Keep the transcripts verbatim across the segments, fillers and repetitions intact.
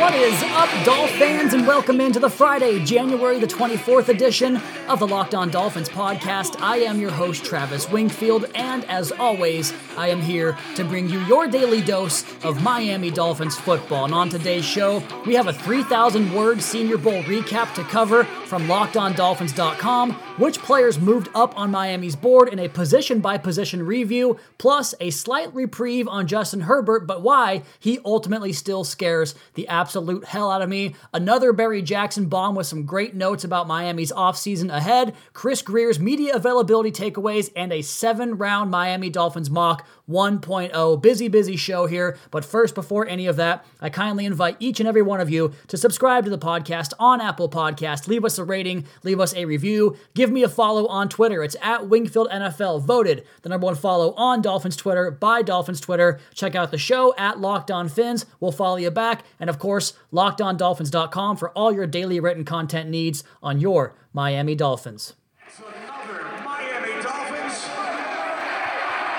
What is up, Dolph fans, and welcome into the Friday, January the twenty-fourth edition of the Locked On Dolphins podcast. I am your host, Travis Wingfield, and as always, I am here to bring you your daily dose of Miami Dolphins football. And on today's show, we have a three thousand word Senior Bowl recap to cover from Locked On Dolphins dot com, which players moved up on Miami's board in a position-by-position review, plus a slight reprieve on Justin Herbert, but why he ultimately still scares the absolute Absolute hell out of me. Another Barry Jackson bomb with some great notes about Miami's offseason ahead, Chris Greer's media availability takeaways, and a seven round Miami Dolphins mock one point oh. Busy, busy show here, but first, before any of that, I kindly invite each and every one of you to subscribe to the podcast on Apple Podcasts. Leave us a rating, leave us a review, give me a follow on Twitter. It's at Wingfield N F L, voted the number one follow on Dolphins Twitter by Dolphins Twitter. Check out the show at Locked On Fins. We'll follow you back, and of course, Locked On Dolphins dot com for all your daily written content needs on your Miami Dolphins.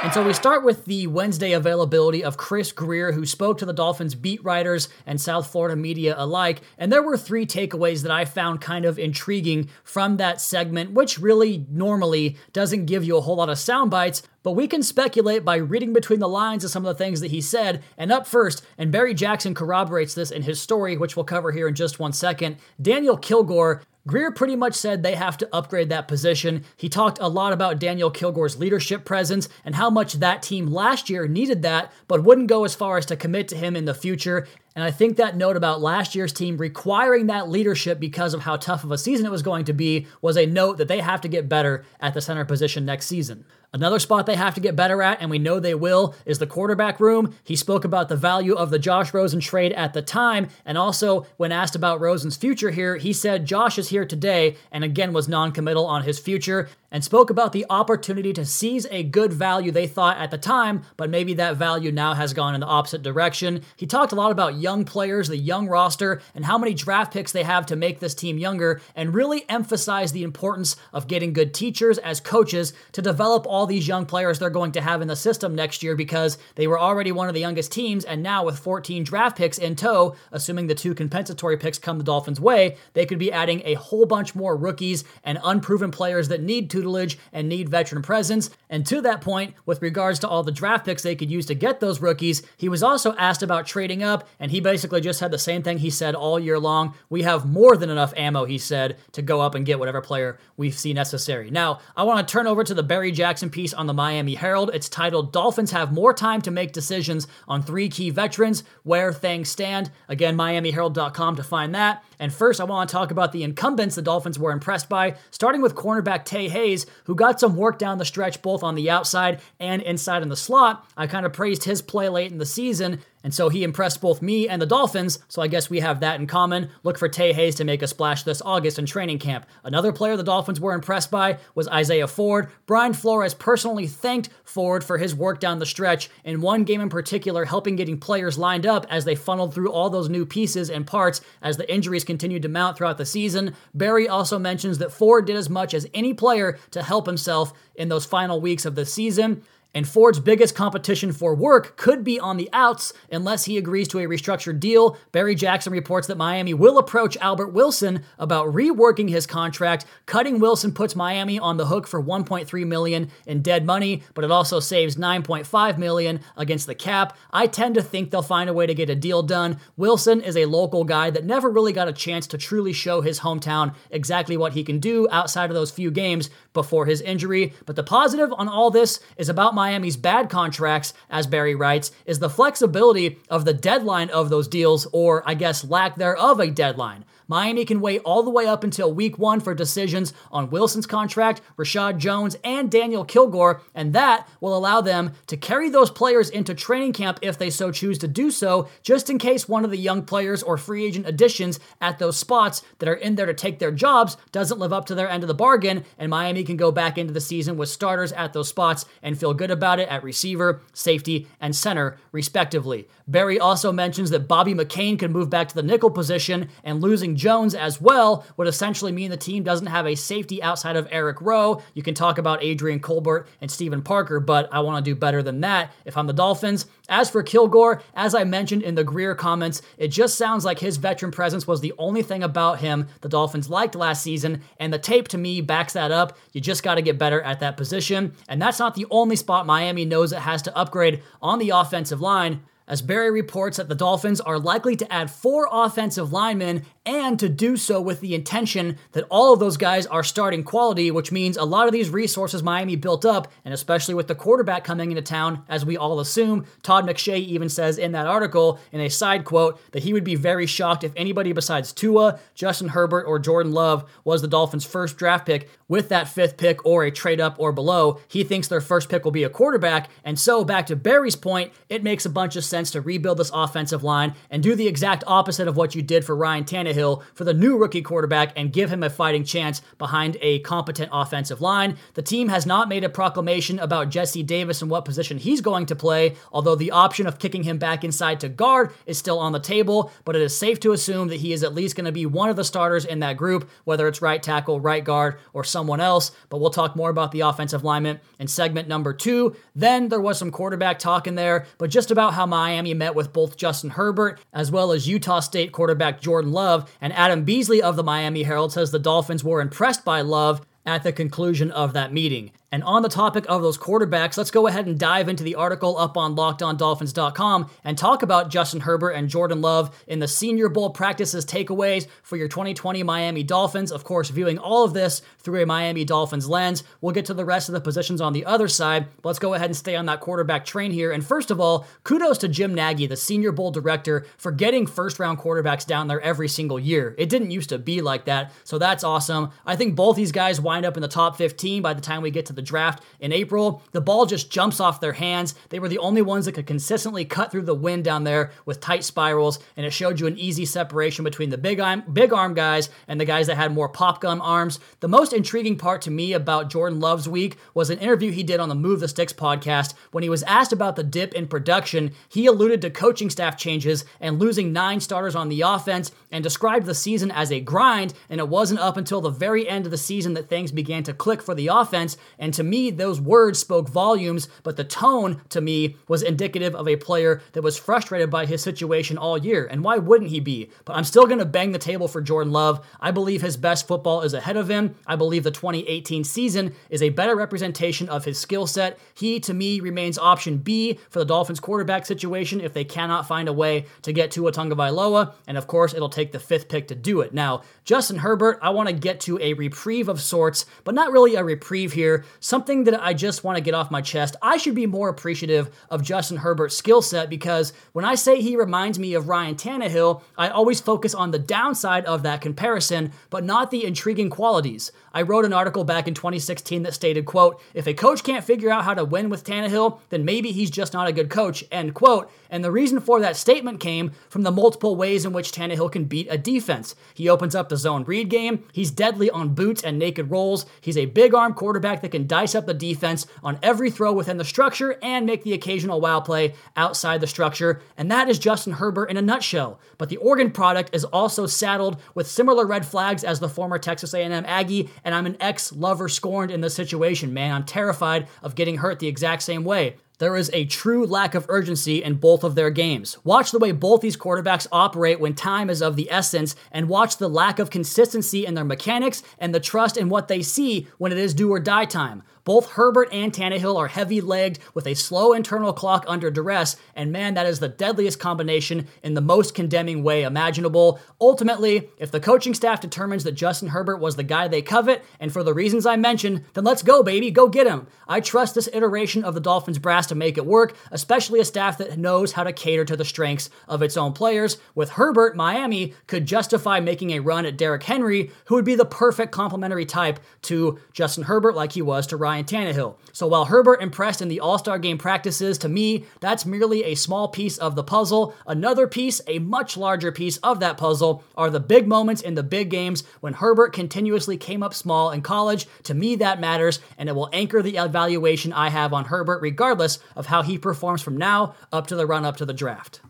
And so we start with the Wednesday availability of Chris Greer, who spoke to the Dolphins beat writers and South Florida media alike, and there were three takeaways that I found kind of intriguing from that segment, which really normally doesn't give you a whole lot of sound bites, but we can speculate by reading between the lines of some of the things that he said. And up first, and Barry Jackson corroborates this in his story, which we'll cover here in just one second, Daniel Kilgore, Greer pretty much said they have to upgrade that position. He talked a lot about Daniel Kilgore's leadership presence and how much that team last year needed that, but wouldn't go as far as to commit to him in the future. And I think that note about last year's team requiring that leadership because of how tough of a season it was going to be was a note that they have to get better at the center position next season. Another spot they have to get better at, and we know they will, is the quarterback room. He spoke about the value of the Josh Rosen trade at the time, and also when asked about Rosen's future here, he said Josh is here today and again was non-committal on his future, and spoke about the opportunity to seize a good value they thought at the time, but maybe that value now has gone in the opposite direction. He talked a lot about young players, the young roster, and how many draft picks they have to make this team younger, and really emphasized the importance of getting good teachers as coaches to develop all these young players they're going to have in the system next year, because they were already one of the youngest teams, and now with fourteen draft picks in tow, assuming the two compensatory picks come the Dolphins' way, they could be adding a whole bunch more rookies and unproven players that need to tutelage and need veteran presence. And to that point, with regards to all the draft picks they could use to get those rookies, he was also asked about trading up, and he basically just had the same thing he said all year long. We have more than enough ammo, he said, to go up and get whatever player we see necessary. Now, I want to turn over to the Barry Jackson piece on the Miami Herald. It's titled, Dolphins Have More Time to Make Decisions on Three Key Veterans, Where Things Stand. Again, Miami Herald dot com to find that. And first, I want to talk about the incumbents the Dolphins were impressed by, starting with cornerback Tay Hayes, who got some work down the stretch both on the outside and inside in the slot. I kind of praised his play late in the season, and so he impressed both me and the Dolphins, so I guess we have that in common. Look for Tay Hayes to make a splash this August in training camp. Another player the Dolphins were impressed by was Isaiah Ford. Brian Flores personally thanked Ford for his work down the stretch, in one game in particular, helping getting players lined up as they funneled through all those new pieces and parts as the injuries continued to mount throughout the season. Barry also mentions that Ford did as much as any player to help himself in those final weeks of the season. And Ford's biggest competition for work could be on the outs unless he agrees to a restructured deal. Barry Jackson reports that Miami will approach Albert Wilson about reworking his contract. Cutting Wilson puts Miami on the hook for one point three million dollars in dead money, but it also saves nine point five million dollars against the cap. I tend to think they'll find a way to get a deal done. Wilson is a local guy that never really got a chance to truly show his hometown exactly what he can do outside of those few games before his injury. But the positive on all this is about Miami's bad contracts, as Barry writes, is the flexibility of the deadline of those deals, or I guess lack thereof a deadline. Miami can wait all the way up until week one for decisions on Wilson's contract, Rashad Jones, and Daniel Kilgore, and that will allow them to carry those players into training camp if they so choose to do so, just in case one of the young players or free agent additions at those spots that are in there to take their jobs doesn't live up to their end of the bargain, and Miami can go back into the season with starters at those spots and feel good about it at receiver, safety, and center, respectively. Barry also mentions that Bobby McCain could move back to the nickel position, and losing Jones as well would essentially mean the team doesn't have a safety outside of Eric Rowe. You can talk about Adrian Colbert and Steven Parker, but I want to do better than that if I'm the Dolphins. As for Kilgore, as I mentioned in the Greer comments, it just sounds like his veteran presence was the only thing about him the Dolphins liked last season, and the tape to me backs that up. You just got to get better at that position, and that's not the only spot Miami knows it has to upgrade on the offensive line, as Barry reports that the Dolphins are likely to add four offensive linemen and to do so with the intention that all of those guys are starting quality, which means a lot of these resources Miami built up, and especially with the quarterback coming into town, as we all assume. Todd McShay even says in that article, in a side quote, that he would be very shocked if anybody besides Tua, Justin Herbert, or Jordan Love was the Dolphins' first draft pick with that fifth pick or a trade up or below. He thinks their first pick will be a quarterback, and so back to Barry's point, it makes a bunch of sense to rebuild this offensive line and do the exact opposite of what you did for Ryan Tannehill for the new rookie quarterback and give him a fighting chance behind a competent offensive line. The team has not made a proclamation about Jesse Davis and what position he's going to play, although the option of kicking him back inside to guard is still on the table, but it is safe to assume that he is at least going to be one of the starters in that group, whether it's right tackle, right guard, or someone else, but we'll talk more about the offensive lineman in segment number two. Then there was some quarterback talk in there, but just about how my Miami met with both Justin Herbert as well as Utah State quarterback Jordan Love, and Adam Beasley of the Miami Herald says the Dolphins were impressed by Love at the conclusion of that meeting. And on the topic of those quarterbacks, let's go ahead and dive into the article up on Locked On Dolphins dot com and talk about Justin Herbert and Jordan Love in the Senior Bowl practices takeaways for your twenty twenty Miami Dolphins. Of course, viewing all of this through a Miami Dolphins lens, we'll get to the rest of the positions on the other side. Let's go ahead and stay on that quarterback train here. And first of all, kudos to Jim Nagy, the Senior Bowl director, for getting first-round quarterbacks down there every single year. It didn't used to be like that, so that's awesome. I think both these guys wind up in the top fifteen by the time we get to the draft in April. The ball just jumps off their hands. They were the only ones that could consistently cut through the wind down there with tight spirals, and it showed you an easy separation between the big arm, big arm guys and the guys that had more pop gun arms. The most intriguing part to me about Jordan Love's week was an interview he did on the Move the Sticks podcast. When he was asked about the dip in production, he alluded to coaching staff changes and losing nine starters on the offense and described the season as a grind, and it wasn't up until the very end of the season that things began to click for the offense. And And to me, those words spoke volumes, but the tone, to me, was indicative of a player that was frustrated by his situation all year. And why wouldn't he be? But I'm still going to bang the table for Jordan Love. I believe his best football is ahead of him. I believe the twenty eighteen season is a better representation of his skill set. He, to me, remains option B for the Dolphins quarterback situation if they cannot find a way to get Tua Tagovailoa. And of course, it'll take the fifth pick to do it. Now, Justin Herbert, I want to get to a reprieve of sorts, but not really a reprieve here. Something that I just want to get off my chest. I should be more appreciative of Justin Herbert's skill set, because when I say he reminds me of Ryan Tannehill, I always focus on the downside of that comparison, but not the intriguing qualities. I wrote an article back in twenty sixteen that stated, quote, if a coach can't figure out how to win with Tannehill, then maybe he's just not a good coach, end quote. And the reason for that statement came from the multiple ways in which Tannehill can beat a defense. He opens up the zone read game. He's deadly on boots and naked rolls. He's a big arm quarterback that can dice up the defense on every throw within the structure and make the occasional wow play outside the structure. And that is Justin Herbert in a nutshell. But the Oregon product is also saddled with similar red flags as the former Texas A and M Aggie, and I'm an ex-lover scorned in this situation, man. I'm terrified of getting hurt the exact same way. There is a true lack of urgency in both of their games. Watch the way both these quarterbacks operate when time is of the essence, and watch the lack of consistency in their mechanics and the trust in what they see when it is do or die time. Both Herbert and Tannehill are heavy-legged with a slow internal clock under duress, and man, that is the deadliest combination in the most condemning way imaginable. Ultimately, if the coaching staff determines that Justin Herbert was the guy they covet, and for the reasons I mentioned, then let's go, baby, go get him. I trust this iteration of the Dolphins brass to make it work, especially a staff that knows how to cater to the strengths of its own players. With Herbert, Miami could justify making a run at Derrick Henry, who would be the perfect complementary type to Justin Herbert like he was to Ryan Tannehill. So while Herbert impressed in the All-Star game practices, to me, that's merely a small piece of the puzzle. Another piece, a much larger piece of that puzzle, are the big moments in the big games when Herbert continuously came up small in college. To me, that matters, and it will anchor the evaluation I have on Herbert regardless of how he performs from now up to the run-up to the draft.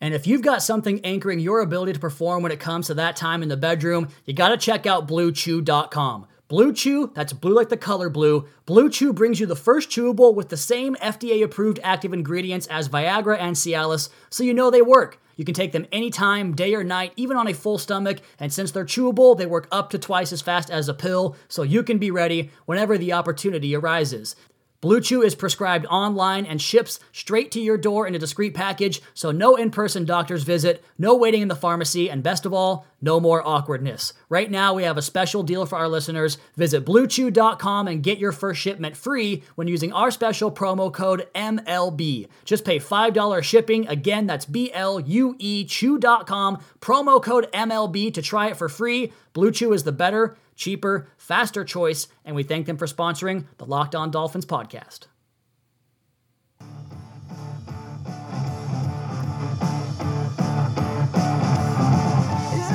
And if you've got something anchoring your ability to perform when it comes to that time in the bedroom, you gotta check out blue chew dot com. Blue Chew, that's blue like the color blue. Blue Chew brings you the first chewable with the same F D A-approved active ingredients as Viagra and Cialis, so you know they work. You can take them anytime, day or night, even on a full stomach, and since they're chewable, they work up to twice as fast as a pill, so you can be ready whenever the opportunity arises. Blue Chew is prescribed online and ships straight to your door in a discreet package, so no in-person doctor's visit, no waiting in the pharmacy, and best of all, no more awkwardness. Right now, we have a special deal for our listeners. Visit blue chew dot com and get your first shipment free when using our special promo code M L B. Just pay five dollars shipping. Again, that's B L U E chew dot com, promo code M L B to try it for free. Blue Chew is the better, cheaper, faster choice, and we thank them for sponsoring the Locked On Dolphins podcast.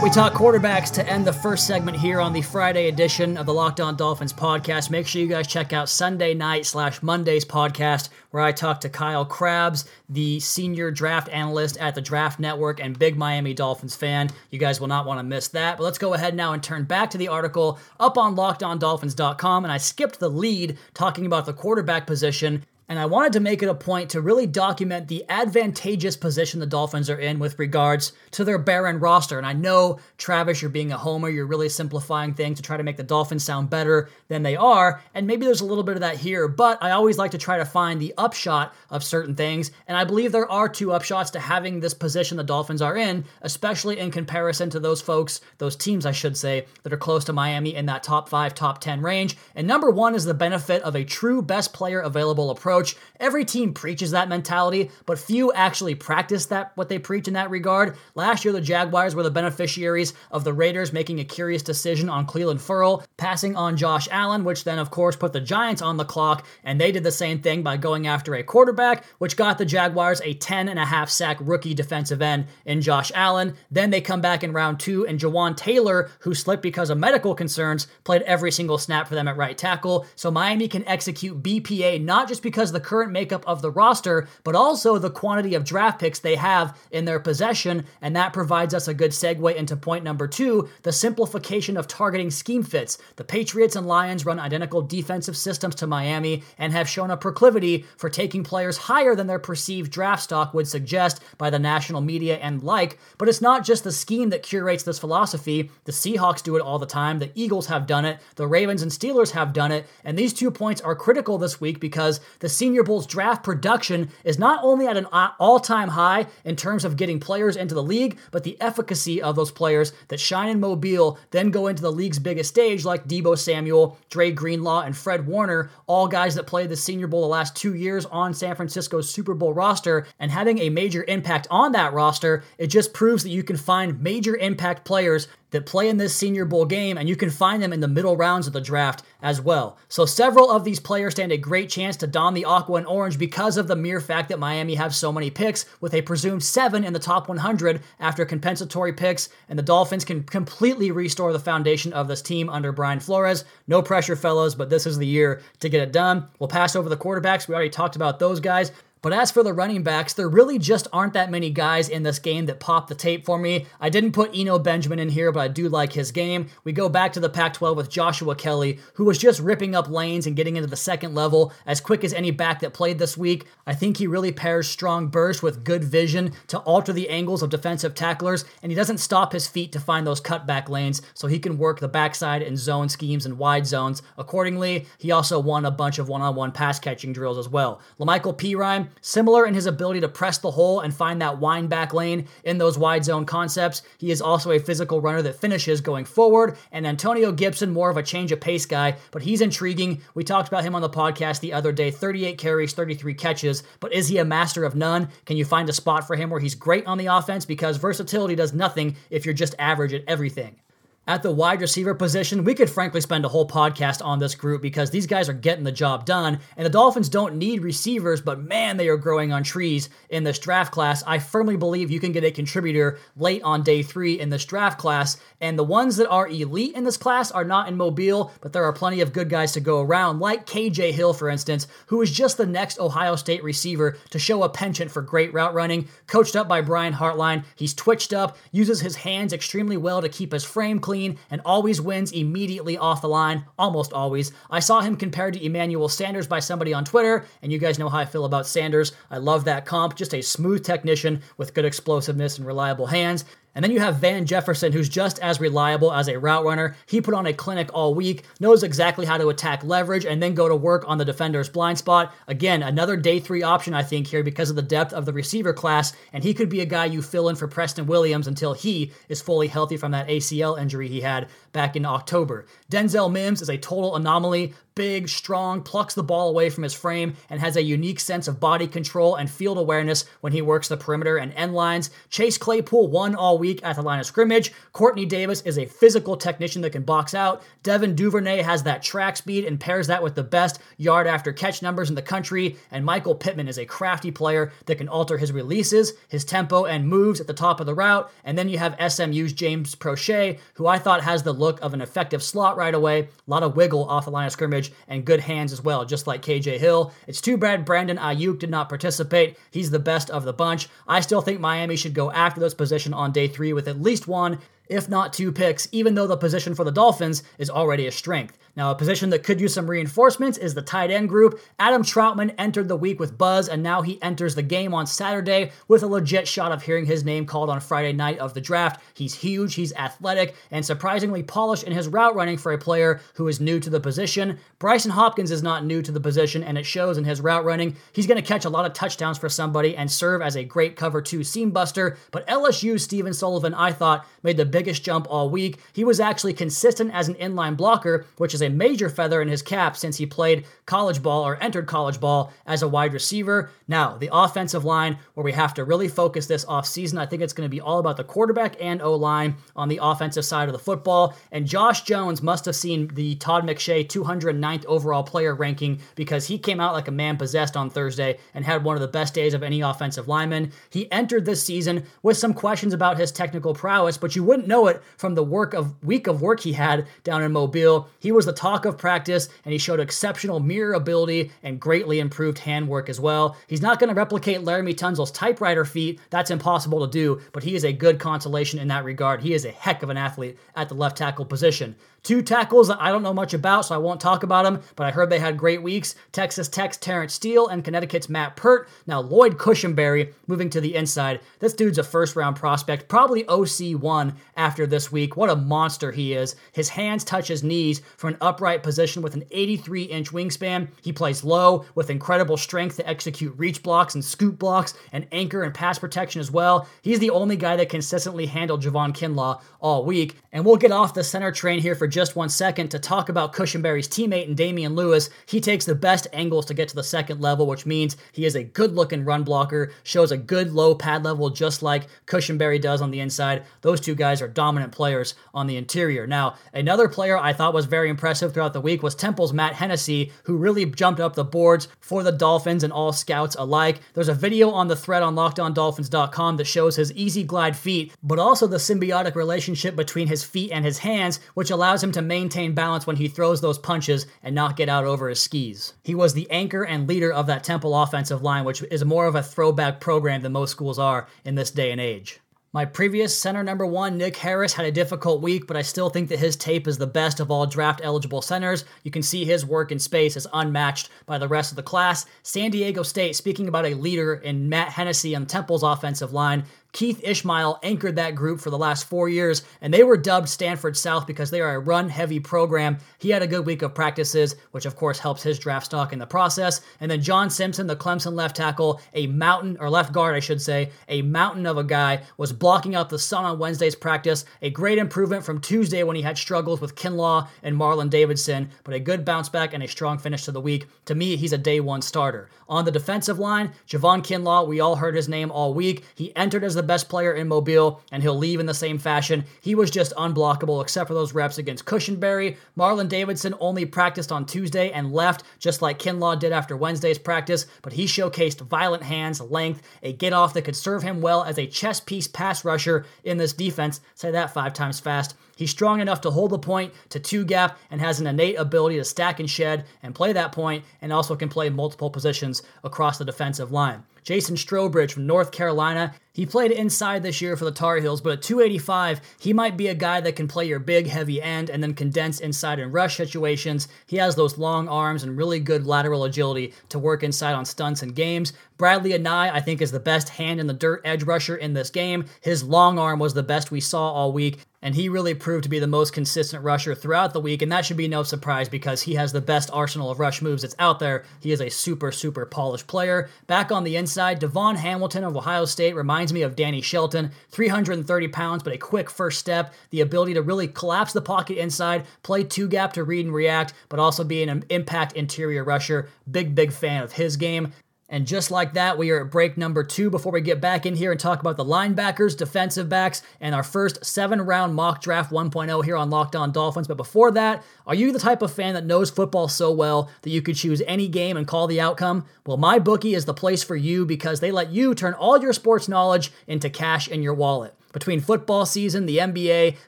We talk quarterbacks to end the first segment here on the Friday edition of the Locked On Dolphins podcast. Make sure you guys check out Sunday night slash Monday's podcast where I talk to Kyle Krabs, the senior draft analyst at the Draft Network and big Miami Dolphins fan. You guys will not want to miss that. But let's go ahead now and turn back to the article up on locked on dolphins dot com. And I skipped the lead talking about the quarterback position. And I wanted to make it a point to really document the advantageous position the Dolphins are in with regards to their barren roster. And I know, Travis, you're being a homer. You're really simplifying things to try to make the Dolphins sound better than they are. And maybe there's a little bit of that here, but I always like to try to find the upshot of certain things. And I believe there are two upshots to having this position the Dolphins are in, especially in comparison to those folks, those teams, I should say, that are close to Miami in that top five, top ten range. And number one is the benefit of a true best player available approach. Every team preaches that mentality, but few actually practice that what they preach in that regard. Last year, the Jaguars were the beneficiaries of the Raiders making a curious decision on Cleveland Ferrell, passing on Josh Allen, which then, of course, put the Giants on the clock, and they did the same thing by going after a quarterback, which got the Jaguars a ten and a half sack rookie defensive end in Josh Allen. Then they come back in round two, and Jawan Taylor, who slipped because of medical concerns, played every single snap for them at right tackle. So Miami can execute B P A not just because the current makeup of the roster, but also the quantity of draft picks they have in their possession, and that provides us a good segue into point number two, the simplification of targeting scheme fits. The Patriots and Lions run identical defensive systems to Miami and have shown a proclivity for taking players higher than their perceived draft stock would suggest by the national media and like, but it's not just the scheme that curates this philosophy. The Seahawks do it all the time, the Eagles have done it, the Ravens and Steelers have done it, and these two points are critical this week because the Senior Bowl's draft production is not only at an all-time high in terms of getting players into the league, but the efficacy of those players that shine in Mobile then go into the league's biggest stage like Deebo Samuel, Dre Greenlaw, and Fred Warner, all guys that played the Senior Bowl the last two years on San Francisco's Super Bowl roster, and having a major impact on that roster, it just proves that you can find major impact players that play in this Senior Bowl game, and you can find them in the middle rounds of the draft as well. So several of these players stand a great chance to don the aqua and orange because of the mere fact that Miami have so many picks, with a presumed seven in the top one hundred after compensatory picks, and the Dolphins can completely restore the foundation of this team under Brian Flores. No pressure, fellas, but this is the year to get it done. We'll pass over the quarterbacks. We already talked about those guys. But as for the running backs, there really just aren't that many guys in this game that pop the tape for me. I didn't put Eno Benjamin in here, but I do like his game. We go back to the Pac twelve with Joshua Kelly, who was just ripping up lanes and getting into the second level as quick as any back that played this week. I think he really pairs strong burst with good vision to alter the angles of defensive tacklers, and he doesn't stop his feet to find those cutback lanes, so he can work the backside in zone schemes and wide zones accordingly. He also won a bunch of one-on-one pass catching drills as well. LaMichael Pirine, Similar in his ability to press the hole and find that wind back lane in those wide zone concepts, he is also a physical runner that finishes going forward, and Antonio Gibson more of a change of pace guy, but he's intriguing. We talked about him on the podcast the other day, thirty-eight carries, thirty-three catches, but is he a master of none? Can you find a spot for him where he's great on the offense? Because versatility does nothing if you're just average at everything. At the wide receiver position, we could frankly spend a whole podcast on this group because these guys are getting the job done, and the Dolphins don't need receivers, but man, they are growing on trees in this draft class. I firmly believe you can get a contributor late on day three in this draft class, and the ones that are elite in this class are not in Mobile, but there are plenty of good guys to go around, like K J Hill, for instance, who is just the next Ohio State receiver to show a penchant for great route running, coached up by Brian Hartline. He's twitched up, uses his hands extremely well to keep his frame clean, and always wins immediately off the line, almost always. I saw him compared to Emmanuel Sanders by somebody on Twitter, and you guys know how I feel about Sanders. I love that comp, just a smooth technician with good explosiveness and reliable hands. And then you have Van Jefferson, who's just as reliable as a route runner. He put on a clinic all week, knows exactly how to attack leverage, and then go to work on the defender's blind spot. Again, another day three option, I think, here because of the depth of the receiver class, and he could be a guy you fill in for Preston Williams until he is fully healthy from that A C L injury he had back in October. Denzel Mims is a total anomaly. Big, strong, plucks the ball away from his frame, and has a unique sense of body control and field awareness when he works the perimeter and end lines. Chase Claypool won all week at the line of scrimmage. Courtney Davis is a physical technician that can box out. Devin Duvernay has that track speed and pairs that with the best yard after catch numbers in the country. And Michael Pittman is a crafty player that can alter his releases, his tempo, and moves at the top of the route. And then you have S M U's James Proche, who I thought has the look of an effective slot right away. A lot of wiggle off the line of scrimmage and good hands as well, just like K J Hill. It's too bad Brandon Ayuk did not participate. He's the best of the bunch. I still think Miami should go after this position on day three with at least one, if not two picks, even though the position for the Dolphins is already a strength. Now, a position that could use some reinforcements is the tight end group. Adam Troutman entered the week with buzz, and now he enters the game on Saturday with a legit shot of hearing his name called on Friday night of the draft. He's huge, he's athletic, and surprisingly polished in his route running for a player who is new to the position. Bryson Hopkins is not new to the position, and it shows in his route running. He's going to catch a lot of touchdowns for somebody and serve as a great cover two seam buster, but L S U's Steven Sullivan, I thought, made the biggest jump all week. He was actually consistent as an inline blocker, which is a major feather in his cap since he played college ball or entered college ball as a wide receiver. Now, the offensive line, where we have to really focus this offseason, I think it's going to be all about the quarterback and O-line on the offensive side of the football, and Josh Jones must have seen the Todd McShay two hundred ninth overall player ranking because he came out like a man possessed on Thursday and had one of the best days of any offensive lineman. He entered this season with some questions about his technical prowess, but you wouldn't know it from the work of week of work he had down in Mobile. He was the talk of practice, and he showed exceptional mirror ability and greatly improved hand work as well. He's not going to replicate Laramie Tunsil's typewriter feat. That's impossible to do, but he is a good consolation in that regard. He is a heck of an athlete at the left tackle position. Two tackles that I don't know much about, so I won't talk about them, but I heard they had great weeks. Texas Tech's Terrence Steele and Connecticut's Matt Pert. Now, Lloyd Cushenberry moving to the inside. This dude's a first-round prospect, probably O C one after this week. What a monster he is. His hands touch his knees from an upright position with an eighty-three inch wingspan. He plays low with incredible strength to execute reach blocks and scoop blocks and anchor and pass protection as well. He's the only guy that consistently handled Javon Kinlaw all week. And we'll get off the center train here for just one second to talk about Cushenberry's teammate and Damian Lewis. He takes the best angles to get to the second level, which means he is a good-looking run blocker, shows a good low pad level just like Cushenberry does on the inside. Those two guys are dominant players on the interior. Now, another player I thought was very impressive throughout the week was Temple's Matt Hennessy, who really jumped up the boards for the Dolphins and all scouts alike. There's a video on the thread on Locked On Dolphins dot com that shows his easy glide feet, but also the symbiotic relationship between his feet and his hands, which allows him to maintain balance when he throws those punches and not get out over his skis. He was the anchor and leader of that Temple offensive line, which is more of a throwback program than most schools are in this day and age. My previous center number one, Nick Harris, had a difficult week, but I still think that his tape is the best of all draft-eligible centers. You can see his work in space is unmatched by the rest of the class. San Diego State, speaking about a leader in Matt Hennessy and Temple's offensive line, Keith Ishmael anchored that group for the last four years, and they were dubbed Stanford South because they are a run-heavy program. He had a good week of practices, which of course helps his draft stock in the process. And then John Simpson, the Clemson left tackle, a mountain, or left guard, I should say, a mountain of a guy, was blocking out the sun on Wednesday's practice. A great improvement from Tuesday when he had struggles with Kinlaw and Marlon Davidson, but a good bounce back and a strong finish to the week. To me, he's a day one starter. On the defensive line, Javon Kinlaw, we all heard his name all week. He entered as the best player in Mobile, and he'll leave in the same fashion. He was just unblockable except for those reps against Cushenberry. Marlon Davidson only practiced on Tuesday and left, just like Kinlaw did after Wednesday's practice, but he showcased violent hands, length, a get-off that could serve him well as a chess piece pass rusher in this defense. Say that five times fast. He's strong enough to hold the point to two gap and has an innate ability to stack and shed and play that point, and also can play multiple positions across the defensive line. Jason Strobridge from North Carolina, he played inside this year for the Tar Heels, but at two eighty-five, he might be a guy that can play your big, heavy end and then condense inside and rush situations. He has those long arms and really good lateral agility to work inside on stunts and games. Bradley Anae, I think, is the best hand-in-the-dirt edge rusher in this game. His long arm was the best we saw all week, and he really proved to be the most consistent rusher throughout the week, and that should be no surprise because he has the best arsenal of rush moves that's out there. He is a super, super polished player. Back on the inside, Devon Hamilton of Ohio State reminds me of Danny Shelton. three hundred thirty pounds, but a quick first step. The ability to really collapse the pocket inside, play two-gap to read and react, but also be an impact interior rusher. Big, big fan of his game. And just like that, we are at break number two before we get back in here and talk about the linebackers, defensive backs, and our first seven-round mock draft one point oh here on Locked On Dolphins. But before that, are you the type of fan that knows football so well that you could choose any game and call the outcome? Well, MyBookie is the place for you because they let you turn all your sports knowledge into cash in your wallet. Between football season, the N B A,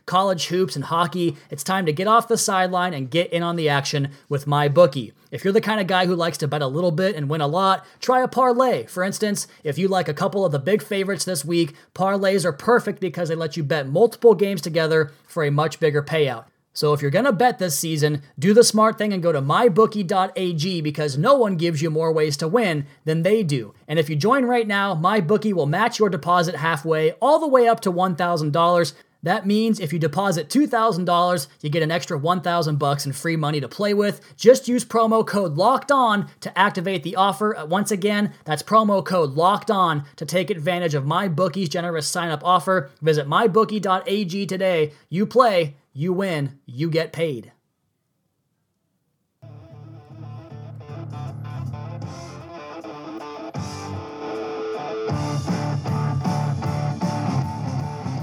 college hoops, and hockey, it's time to get off the sideline and get in on the action with MyBookie. If you're the kind of guy who likes to bet a little bit and win a lot, try a parlay. For instance, if you like a couple of the big favorites this week, parlays are perfect because they let you bet multiple games together for a much bigger payout. So if you're going to bet this season, do the smart thing and go to my bookie dot a g because no one gives you more ways to win than they do. And if you join right now, MyBookie will match your deposit halfway, all the way up to one thousand dollars. That means if you deposit two thousand dollars, you get an extra one thousand dollars in free money to play with. Just use promo code LOCKEDON to activate the offer. Once again, that's promo code LOCKEDON to take advantage of MyBookie's generous sign-up offer. Visit my bookie dot a g today. You play, you win, you get paid.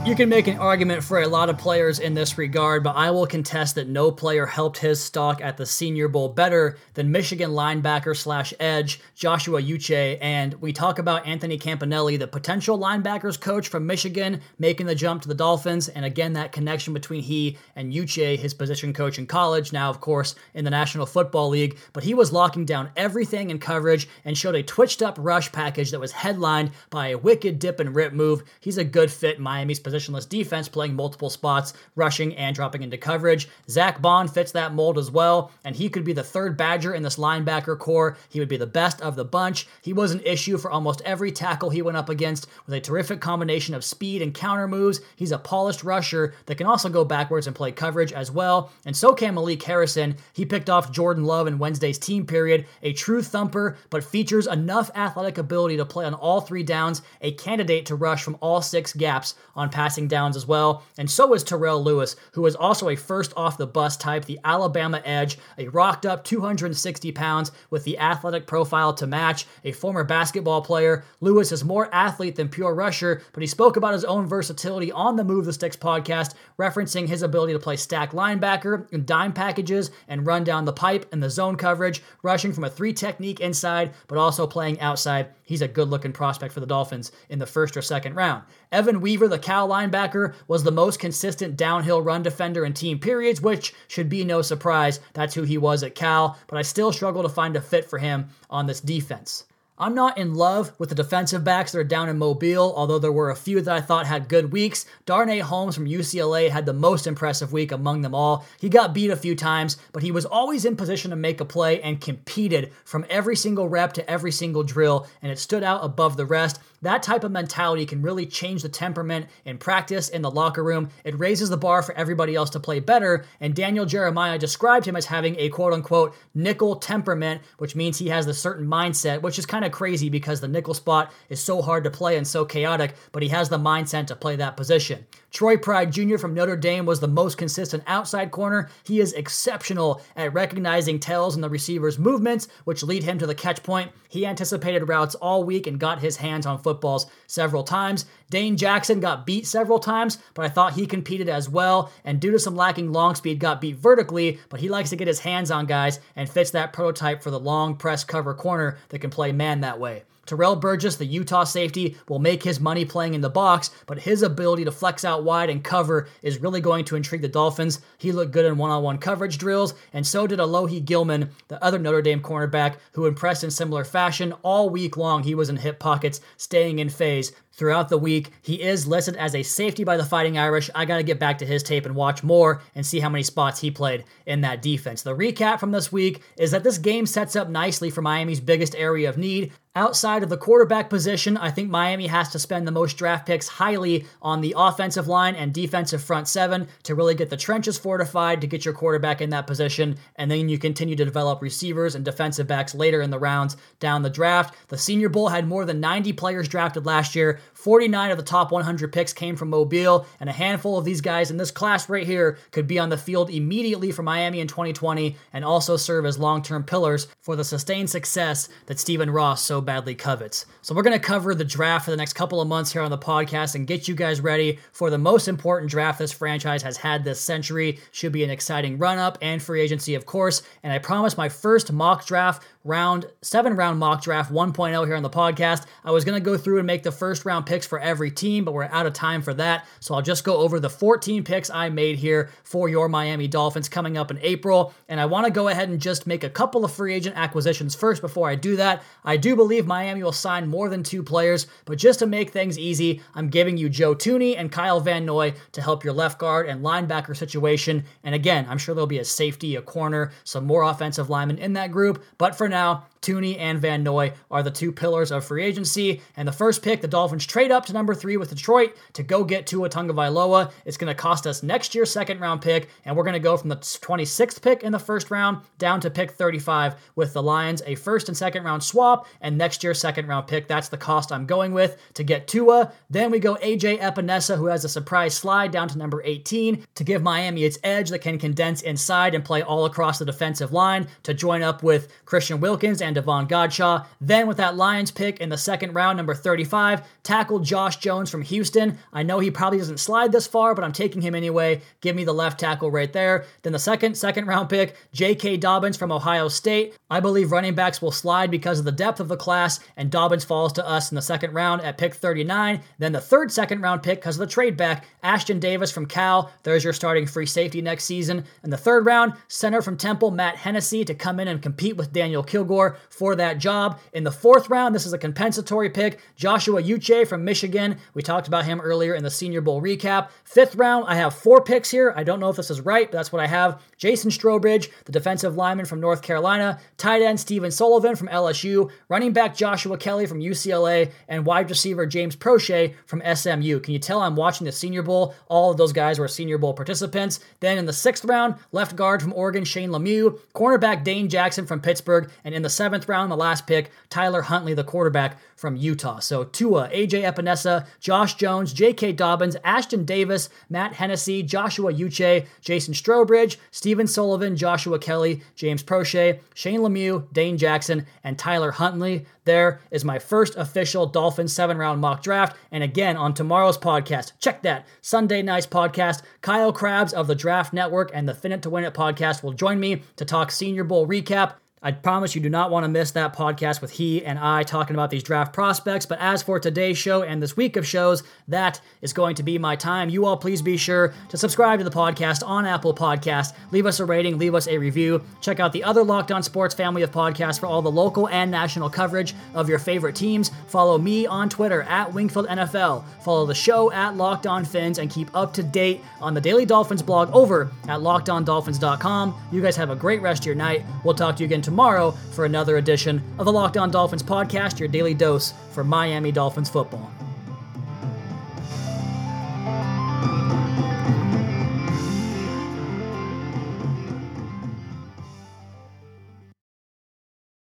You can make an argument for a lot of players in this regard, but I will contest that no player helped his stock at the Senior Bowl better than Michigan linebacker slash edge Joshua Uche. And we talk about Anthony Campanelli, the potential linebackers coach from Michigan, making the jump to the Dolphins. And again, that connection between he and Uche, his position coach in college, now of course in the National Football League. But he was locking down everything in coverage and showed a twitched up rush package that was headlined by a wicked dip and rip move. He's a good fit in Miami's position. Positionless defense, playing multiple spots, rushing and dropping into coverage. Zach Bond fits that mold as well, and he could be the third Badger in this linebacker core. He would be the best of the bunch. He was an issue for almost every tackle he went up against with a terrific combination of speed and counter moves. He's a polished rusher that can also go backwards and play coverage as well, and so can Malik Harrison. He picked off Jordan Love in Wednesday's team period, a true thumper, but features enough athletic ability to play on all three downs, a candidate to rush from all six gaps on pass passing downs as well, and so is Terrell Lewis, who is also a first-off-the-bus type, the Alabama edge, a rocked-up two hundred sixty pounds with the athletic profile to match, a former basketball player. Lewis is more athlete than pure rusher, but he spoke about his own versatility on the Move the Sticks podcast, referencing his ability to play stack linebacker in dime packages and run down the pipe and the zone coverage, rushing from a three-technique inside, but also playing outside. He's a good-looking prospect for the Dolphins in the first or second round. Evan Weaver, the Cal linebacker, was the most consistent downhill run defender in team periods, which should be no surprise. That's who he was at Cal, but I still struggle to find a fit for him on this defense. I'm not in love with the defensive backs that are down in Mobile, although there were a few that I thought had good weeks. Darnay Holmes from U C L A had the most impressive week among them all. He got beat a few times, but he was always in position to make a play and competed from every single rep to every single drill, and it stood out above the rest. That type of mentality can really change the temperament in practice, in the locker room. It raises the bar for everybody else to play better, and Daniel Jeremiah described him as having a quote-unquote nickel temperament, which means he has a certain mindset, which is kind of crazy because the nickel spot is so hard to play and so chaotic, but he has the mindset to play that position. Troy Pride Junior from Notre Dame was the most consistent outside corner. He is exceptional at recognizing tells in the receiver's movements, which lead him to the catch point. He anticipated routes all week and got his hands on footballs several times. Dane Jackson got beat several times, but I thought he competed as well, and due to some lacking long speed, got beat vertically, but he likes to get his hands on guys and fits that prototype for the long press cover corner that can play man that way. Terrell Burgess, the Utah safety, will make his money playing in the box, but his ability to flex out wide and cover is really going to intrigue the Dolphins. He looked good in one-on-one coverage drills, and so did Alohi Gilman, the other Notre Dame cornerback, who impressed in similar fashion. All week long, he was in hip pockets, staying in phase. Throughout the week, he is listed as a safety by the Fighting Irish. I got to get back to his tape and watch more and see how many spots he played in that defense. The recap from this week is that this game sets up nicely for Miami's biggest area of need. Outside of the quarterback position, I think Miami has to spend the most draft picks highly on the offensive line and defensive front seven to really get the trenches fortified to get your quarterback in that position, and then you continue to develop receivers and defensive backs later in the rounds down the draft. The Senior Bowl had more than ninety players drafted last year. forty-nine of the top one hundred picks came from Mobile, and a handful of these guys in this class right here could be on the field immediately for Miami in twenty twenty and also serve as long-term pillars for the sustained success that Stephen Ross so badly covets. So we're going to cover the draft for the next couple of months here on the podcast and get you guys ready for the most important draft this franchise has had this century. Should be an exciting run-up and free agency, of course, and I promise my first mock draft round, seven-round mock draft one point oh here on the podcast. I was going to go through and make the first round picks for every team, but we're out of time for that, so I'll just go over the fourteen picks I made here for your Miami Dolphins coming up in April, and I want to go ahead and just make a couple of free agent acquisitions first before I do that. I do believe Miami will sign more than two players, but just to make things easy, I'm giving you Joe Thuney and Kyle Van Noy to help your left guard and linebacker situation, and again, I'm sure there'll be a safety, a corner, some more offensive linemen in that group, but for now, Thuney and Van Noy are the two pillars of free agency. And the first pick, the Dolphins trade up to number three with Detroit to go get Tua Tagovailoa. It's going to cost us next year's second round pick, and we're going to go from the twenty-sixth pick in the first round down to pick thirty-five with the Lions, a first and second round swap, and next year's second round pick. That's the cost I'm going with to get Tua. Then we go A J Epinesa, who has a surprise slide down to number eighteen to give Miami its edge that can condense inside and play all across the defensive line to join up with Christian Wilkins and Devon Godshaw. Then with that Lions pick in the second round, number thirty-five, tackle Josh Jones from Houston. I know he probably doesn't slide this far, but I'm taking him anyway. Give me the left tackle right there. Then the second, second round pick, J K Dobbins from Ohio State. I believe running backs will slide because of the depth of the class, and Dobbins falls to us in the second round at pick thirty-nine. Then the third second round pick because of the trade back, Ashton Davis from Cal. There's your starting free safety next season. And the third round, center from Temple, Matt Hennessy, to come in and compete with Daniel Kilgore for that job. In the fourth round, this is a compensatory pick, Joshua Uche from Michigan. We talked about him earlier in the Senior Bowl recap. Fifth round, I have four picks here. I don't know if this is right, but that's what I have. Jason Strobridge, the defensive lineman from North Carolina, tight end Steven Sullivan from L S U, running back Joshua Kelly from U C L A, and wide receiver James Proche from S M U. Can you tell I'm watching the Senior Bowl? All of those guys were Senior Bowl participants. Then in the sixth round, left guard from Oregon, Shane Lemieux, cornerback Dane Jackson from Pittsburgh, and in the seventh round, the last pick, Tyler Huntley, the quarterback from Utah. So Tua, A J Epinesa, Josh Jones, J K Dobbins, Ashton Davis, Matt Hennessy, Joshua Uche, Jason Strobridge, Steven Sullivan, Joshua Kelly, James Proche, Shane Lemieux, Dane Jackson, and Tyler Huntley. There is my first official Dolphins seven-round mock draft. And again, on tomorrow's podcast, check that, Sunday night's podcast, Kyle Krabs of the Draft Network and the Fin It to Win It podcast will join me to talk Senior Bowl recap. I promise you do not want to miss that podcast with he and I talking about these draft prospects. But as for today's show and this week of shows, that is going to be my time. You all please be sure to subscribe to the podcast on Apple Podcasts. Leave us a rating. Leave us a review. Check out the other Locked On Sports family of podcasts for all the local and national coverage of your favorite teams. Follow me on Twitter at Wingfield N F L. Follow the show at Locked On Fins and keep up to date on the Daily Dolphins blog over at Locked On Dolphins dot com. You guys have a great rest of your night. We'll talk to you again tomorrow. tomorrow for another edition of the Locked On Dolphins podcast, your daily dose for Miami Dolphins football.